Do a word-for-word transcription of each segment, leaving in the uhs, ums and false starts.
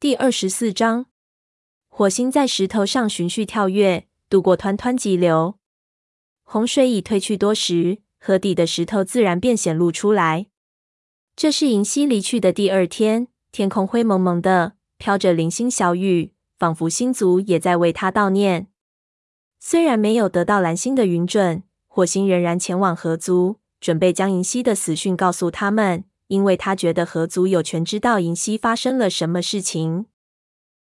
第二十四章，火星在石头上循序跳跃，渡过湍湍急流。洪水已退去多时，河底的石头自然便显露出来。这是银溪离去的第二天，天空灰蒙蒙的，飘着零星小雨，仿佛星族也在为他悼念。虽然没有得到蓝星的允准，火星仍然前往河族，准备将银溪的死讯告诉他们。因为他觉得河族有权知道银溪发生了什么事情。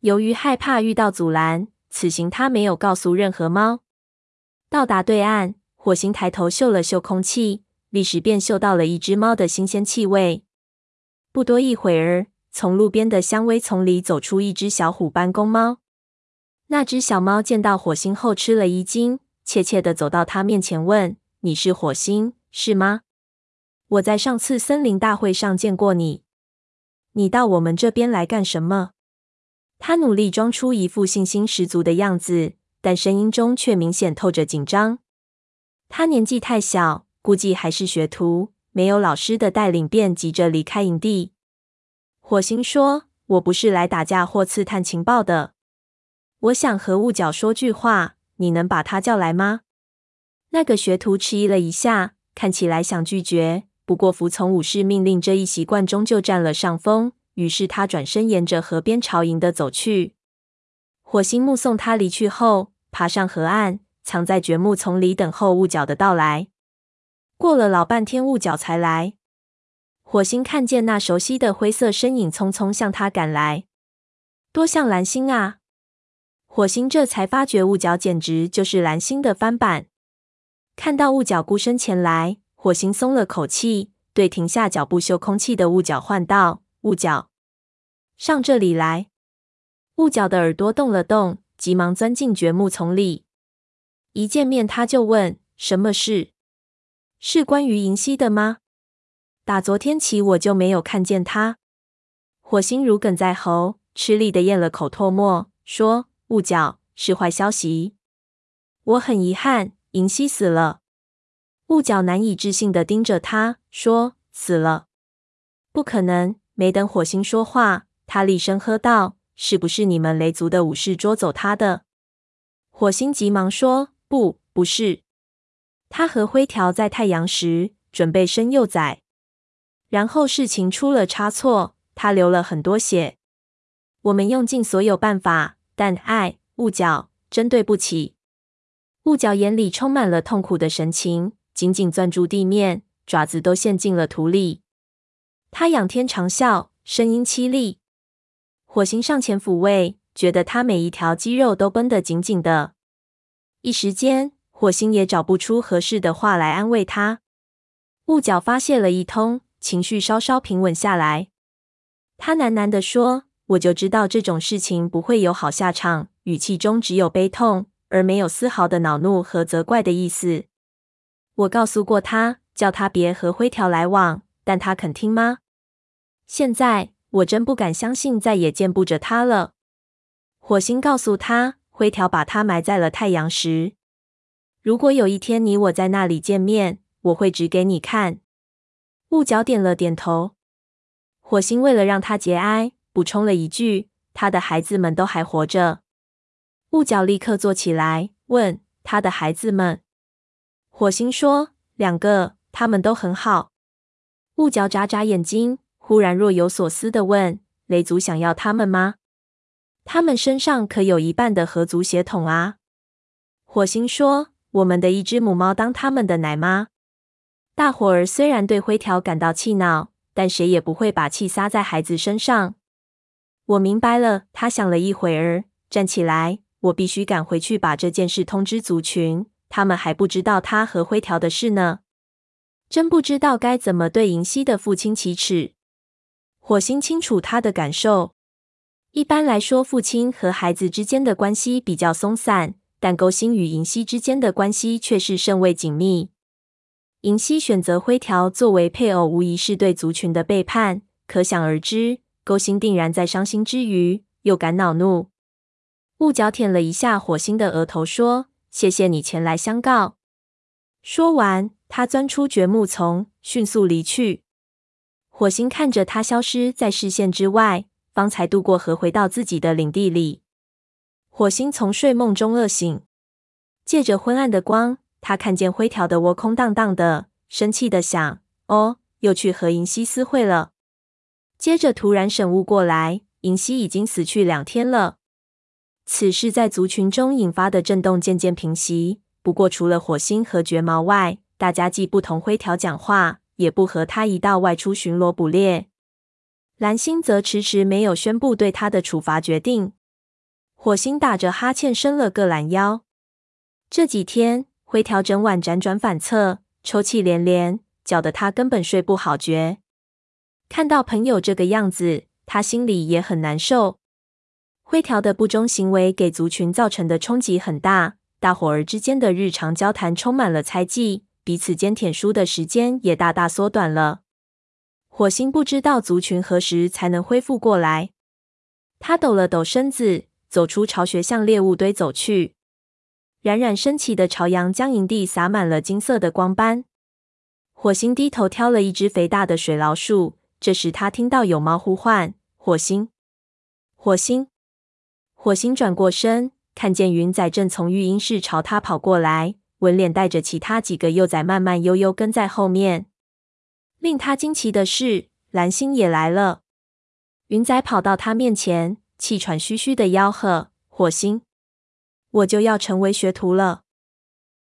由于害怕遇到阻拦，此行他没有告诉任何猫。到达对岸，火星抬头嗅了嗅空气，立时便嗅到了一只猫的新鲜气味。不多一会儿，从路边的香薇丛里走出一只小虎斑公猫。那只小猫见到火星后吃了一惊，怯怯地走到他面前问：“你是火星，是吗？我在上次森林大会上见过你，你到我们这边来干什么？”他努力装出一副信心十足的样子，但声音中却明显透着紧张。他年纪太小，估计还是学徒，没有老师的带领便急着离开营地。火星说：“我不是来打架或刺探情报的，我想和雾角说句话，你能把他叫来吗？”那个学徒迟疑了一下，看起来想拒绝。不过服从武士命令这一习惯终究占了上风，于是他转身沿着河边朝营地走去。火星目送他离去后，爬上河岸，藏在掘木丛里等候雾角的到来。过了老半天，雾角才来。火星看见那熟悉的灰色身影匆匆向他赶来，多像蓝星啊！火星这才发觉雾角简直就是蓝星的翻版。看到雾角孤身前来，火星松了口气，对停下脚步嗅空气的雾角唤道：“雾角，上这里来。”雾角的耳朵动了动，急忙钻进掘木丛里。一见面他就问：“什么事？是关于银溪的吗？打昨天起我就没有看见他。”火星如鲠在喉，吃力地咽了口唾沫，说：“雾角，是坏消息。我很遗憾，银溪死了。”雾角难以置信地盯着他，说：“死了？不可能！”没等火星说话，他厉声喝道：“是不是你们雷族的武士捉走他的？”火星急忙说：“不，不是。他和灰条在太阳时准备生幼崽，然后事情出了差错，他流了很多血。我们用尽所有办法，但哎，雾角，真对不起。”雾角眼里充满了痛苦的神情。紧紧攥住地面，爪子都陷进了土里。他仰天长啸，声音凄厉。火星上前抚慰，觉得他每一条肌肉都绷得紧紧的。一时间，火星也找不出合适的话来安慰他。雾角发泄了一通，情绪稍稍平稳下来。他喃喃地说：“我就知道这种事情不会有好下场。”语气中只有悲痛，而没有丝毫的恼怒和责怪的意思。我告诉过他，叫他别和灰条来往，但他肯听吗？现在我真不敢相信，再也见不着他了。火星告诉他，灰条把他埋在了太阳石。如果有一天你我在那里见面，我会指给你看。雾角点了点头。火星为了让他节哀，补充了一句：“他的孩子们都还活着。”雾角立刻坐起来，问：“他的孩子们？”火星说：“两个，他们都很好。”雾角眨眨眼睛，忽然若有所思地问：“雷族想要他们吗？他们身上可有一半的河族血统啊。”火星说：“我们的一只母猫当他们的奶妈。”大伙儿虽然对灰条感到气恼，但谁也不会把气撒在孩子身上。我明白了，他想了一会儿，站起来：“我必须赶回去把这件事通知族群。他们还不知道他和灰条的事呢。”真不知道该怎么对银溪的父亲启齿。火星清楚他的感受。一般来说，父亲和孩子之间的关系比较松散，但勾心与银溪之间的关系却是甚为紧密。银溪选择灰条作为配偶，无疑是对族群的背叛，可想而知，勾心定然在伤心之余又感恼怒。雾角舔了一下火星的额头，说：“谢谢你前来相告。”说完，他钻出掘木丛，迅速离去。火星看着他消失在视线之外，方才渡过河，回到自己的领地里。火星从睡梦中饿醒，借着昏暗的光，他看见灰条的窝空荡荡的，生气的想：哦，又去和银溪私会了。接着突然醒悟过来，银溪已经死去两天了。此事在族群中引发的震动渐渐平息，不过除了火星和绝毛外，大家既不同灰条讲话，也不和他一道外出巡逻捕猎。蓝星则迟迟没有宣布对他的处罚决定。火星打着哈欠伸了个懒腰。这几天灰条整晚辗转反侧，抽泣连连，搅得他根本睡不好觉。看到朋友这个样子，他心里也很难受。灰条的不忠行为给族群造成的冲击很大，大伙儿之间的日常交谈充满了猜忌，彼此间舔书的时间也大大缩短了。火星不知道族群何时才能恢复过来，他抖了抖身子，走出巢穴，向猎物堆走去。冉冉升起的朝阳将营地洒满了金色的光斑。火星低头挑了一只肥大的水老鼠，这时他听到有猫呼唤：火星，火星。火星转过身，看见云仔正从育婴室朝他跑过来，文脸带着其他几个幼崽慢慢悠悠跟在后面。令他惊奇的是，蓝星也来了。云仔跑到他面前，气喘吁吁的吆喝：火星，我就要成为学徒了，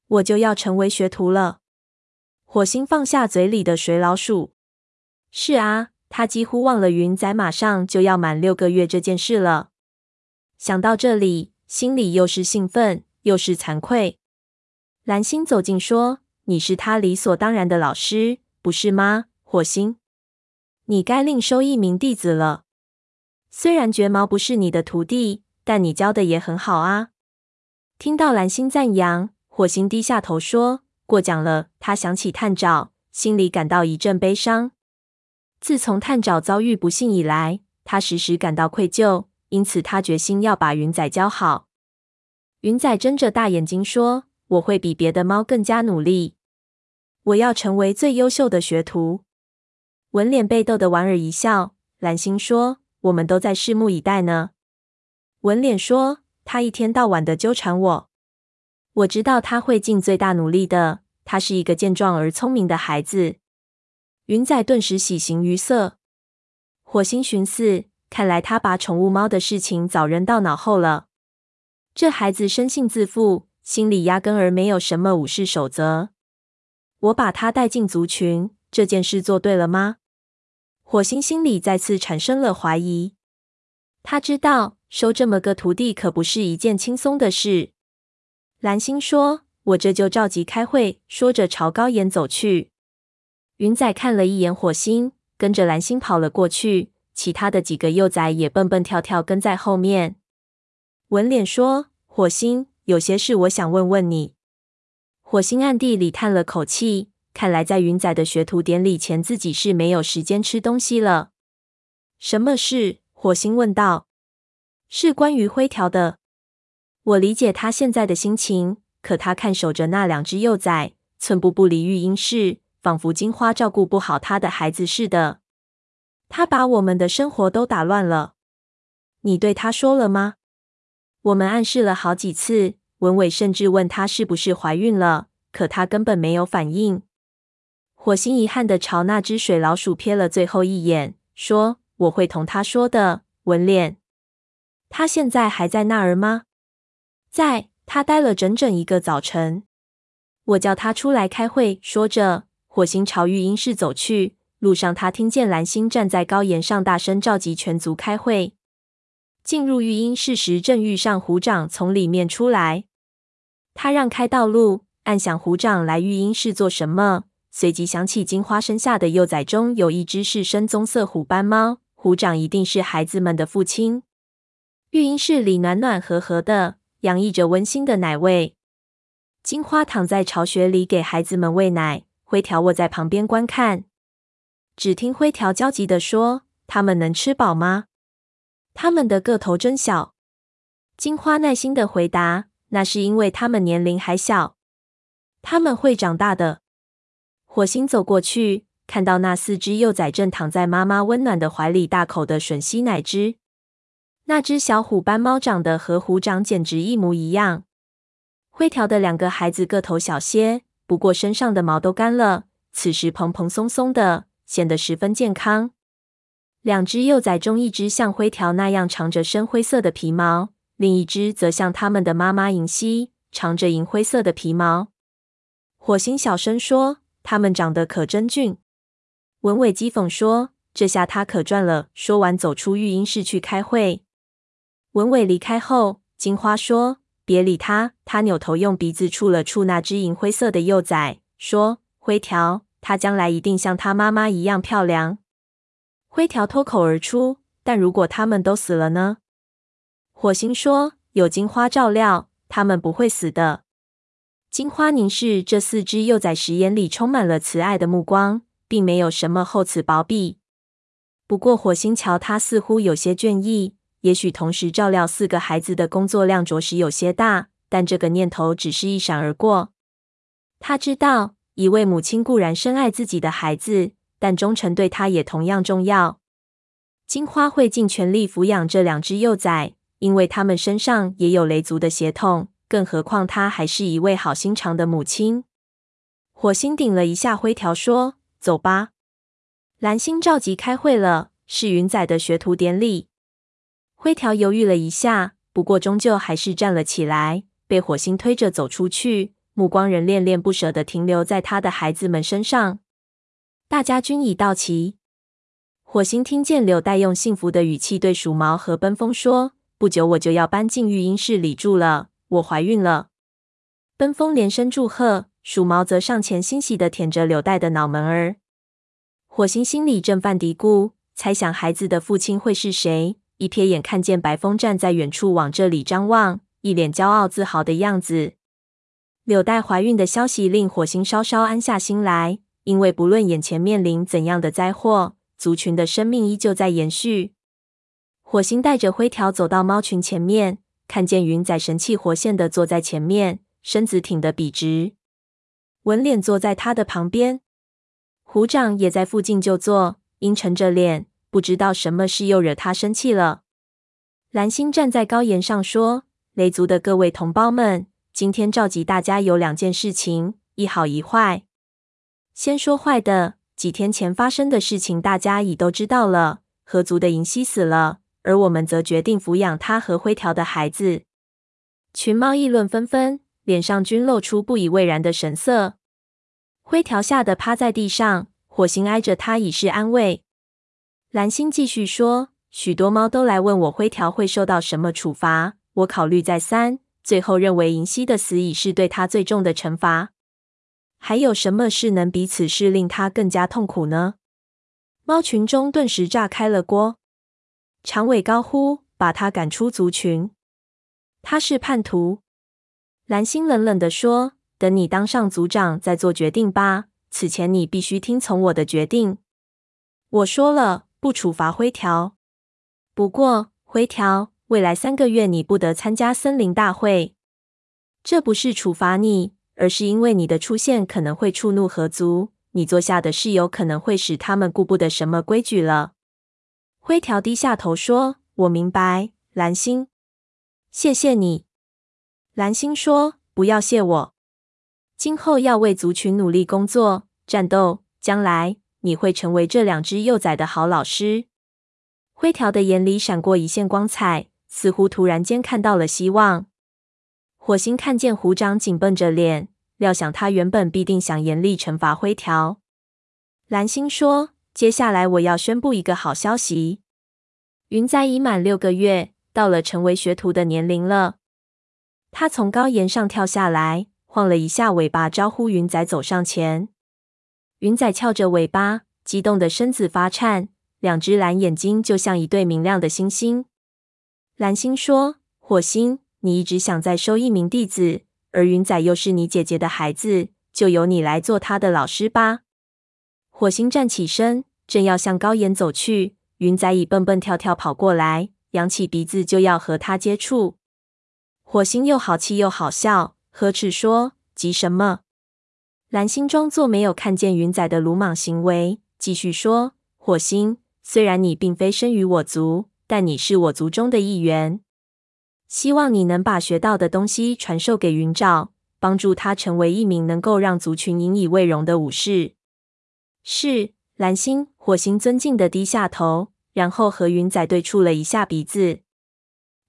我就要成为学徒了。火星放下嘴里的水老鼠。是啊，他几乎忘了云仔马上就要满六个月这件事了。想到这里，心里又是兴奋又是惭愧。蓝星走近说：你是他理所当然的老师，不是吗，火星？你该另收一名弟子了。虽然绝毛不是你的徒弟，但你教的也很好啊。听到蓝星赞扬，火星低下头说：过奖了。他想起探长，心里感到一阵悲伤。自从探长遭遇不幸以来，他时时感到愧疚，因此他决心要把云仔教好。云仔睁着大眼睛说：我会比别的猫更加努力，我要成为最优秀的学徒。文脸被逗得莞尔一笑。蓝星说：我们都在拭目以待呢。文脸说：他一天到晚的纠缠我，我知道他会尽最大努力的，他是一个健壮而聪明的孩子。云仔顿时喜形于色。火星寻思，看来他把宠物猫的事情早扔到脑后了。这孩子生性自负，心里压根儿没有什么武士守则。我把他带进族群，这件事做对了吗？火星心里再次产生了怀疑。他知道收这么个徒弟可不是一件轻松的事。蓝星说：我这就召集开会。说着朝高岩走去。云仔看了一眼火星，跟着蓝星跑了过去，其他的几个幼崽也蹦蹦跳跳跟在后面。文脸说：火星，有些事我想问问你。火星暗地里叹了口气，看来在云仔的学徒典礼前自己是没有时间吃东西了。什么事？火星问道。是关于灰条的。我理解他现在的心情，可他看守着那两只幼崽，寸步不离育婴室，仿佛金花照顾不好他的孩子似的。他把我们的生活都打乱了。你对他说了吗？我们暗示了好几次，文伟甚至问他是不是怀孕了，可他根本没有反应。火星遗憾地朝那只水老鼠瞥了最后一眼，说：我会同他说的，文脸。他现在还在那儿吗？在，他待了整整一个早晨。我叫他出来开会。说着，火星朝育婴室走去。路上他听见蓝星站在高岩上大声召集全族开会。进入育婴室时，正遇上虎掌从里面出来。他让开道路，暗想虎掌来育婴室做什么，随即想起金花生下的幼崽中有一只是深棕色虎斑猫，虎掌一定是孩子们的父亲。育婴室里暖暖和和的，洋溢着温馨的奶味。金花躺在巢穴里给孩子们喂奶，灰条卧在旁边观看。只听灰条焦急地说：他们能吃饱吗？他们的个头真小。金花耐心地回答：那是因为他们年龄还小，他们会长大的。火星走过去，看到那四只幼崽正躺在妈妈温暖的怀里大口地吮吸奶汁。那只小虎斑猫长得和虎掌简直一模一样。灰条的两个孩子个头小些，不过身上的毛都干了，此时蓬蓬松松的，显得十分健康。两只幼崽中一只像灰条那样长着深灰色的皮毛，另一只则像它们的妈妈银溪，长着银灰色的皮毛。火星小声说：“它们长得可真俊。”文伟讥讽说：“这下他可赚了。”说完走出育婴室去开会。文伟离开后，金花说：“别理他。”他扭头用鼻子触了触那只银灰色的幼崽，说：“灰条，他将来一定像他妈妈一样漂亮。”灰条脱口而出：“但如果他们都死了呢？”火星说：“有金花照料，他们不会死的。”金花凝视这四只幼崽时，眼里充满了慈爱的目光，并没有什么厚此薄彼。不过火星瞧他似乎有些倦意，也许同时照料四个孩子的工作量着实有些大，但这个念头只是一闪而过。他知道，一位母亲固然深爱自己的孩子，但忠诚对他也同样重要。金花会尽全力抚养这两只幼崽，因为他们身上也有雷族的血统，更何况她还是一位好心肠的母亲。火星顶了一下灰条说：“走吧。”蓝星召集开会了，是云仔的学徒典礼。灰条犹豫了一下，不过终究还是站了起来，被火星推着走出去，目光仍恋恋不舍地停留在他的孩子们身上。大家均已到齐。火星听见柳带用幸福的语气对鼠毛和奔风说：“不久我就要搬进育婴室里住了，我怀孕了。”奔风连声祝贺，鼠毛则上前欣喜地舔着柳带的脑门儿。火星心里正犯嘀咕，猜想孩子的父亲会是谁，一瞥眼看见白风站在远处往这里张望，一脸骄傲自豪的样子。柳带怀孕的消息令火星稍稍安下心来。因为不论眼前面临怎样的灾祸，族群的生命依旧在延续。火星带着灰条走到猫群前面，看见云仔神气活现地坐在前面，身子挺得笔直。文脸坐在他的旁边，虎掌也在附近就坐，阴沉着脸，不知道什么事又惹他生气了。蓝星站在高岩上说：“雷族的各位同胞们，今天召集大家有两件事情，一好一坏。先说坏的，几天前发生的事情大家已都知道了，河族的银溪死了，而我们则决定抚养他和灰条的孩子。”群猫议论纷纷，脸上均露出不以为然的神色。灰条吓得趴在地上，火星挨着他以示安慰。蓝星继续说：“许多猫都来问我灰条会受到什么处罚，我考虑再三，最后认为银溪的死已是对他最重的惩罚。还有什么事能比此事令他更加痛苦呢？”猫群中顿时炸开了锅，长尾高呼：“把他赶出族群！他是叛徒！”蓝星冷冷地说：“等你当上族长再做决定吧，此前你必须听从我的决定。我说了，不处罚灰条。不过，灰条，未来三个月你不得参加森林大会。这不是处罚你，而是因为你的出现可能会触怒河族，你做下的事有可能会使他们顾不得什么规矩了。”灰条低下头说：“我明白，蓝星，谢谢你。”蓝星说：“不要谢我，今后要为族群努力工作、战斗，将来你会成为这两只幼崽的好老师。”灰条的眼里闪过一线光彩，似乎突然间看到了希望。火星看见虎掌紧绷着脸，料想他原本必定想严厉惩罚灰条。蓝星说：“接下来我要宣布一个好消息，云仔已满六个月，到了成为学徒的年龄了。”他从高岩上跳下来，晃了一下尾巴，招呼云仔走上前。云仔翘着尾巴，激动的身子发颤，两只蓝眼睛就像一对明亮的星星。蓝星说：“火星，你一直想再收一名弟子，而云仔又是你姐姐的孩子，就由你来做他的老师吧。”火星站起身，正要向高岩走去，云仔已蹦蹦跳跳跑过来，扬起鼻子就要和他接触。火星又好气又好笑，呵斥说：“急什么？”蓝星装作没有看见云仔的鲁莽行为，继续说：“火星，虽然你并非生于我族，但你是我族中的一员。希望你能把学到的东西传授给云沼，帮助他成为一名能够让族群引以为荣的武士。”是，蓝星、火星尊敬的低下头，然后和云仔对触了一下鼻子。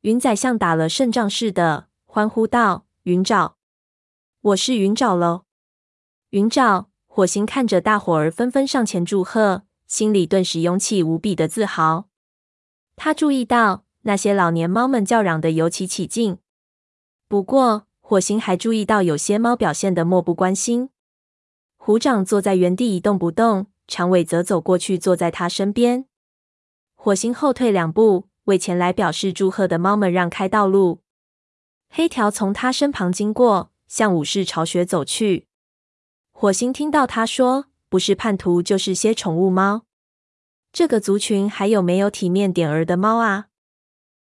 云仔像打了胜仗似的，欢呼道：“云沼，我是云沼喽！”云沼、火星看着大伙儿纷纷上前祝贺，心里顿时涌起无比的自豪。他注意到那些老年猫们叫嚷的尤其起劲，不过火星还注意到有些猫表现的漠不关心。虎掌坐在原地一动不动，长尾则走过去坐在他身边。火星后退两步，为前来表示祝贺的猫们让开道路。黑条从他身旁经过，向武士巢穴走去。火星听到他说，不是叛徒就是些宠物猫。这个族群还有没有体面点儿的猫啊？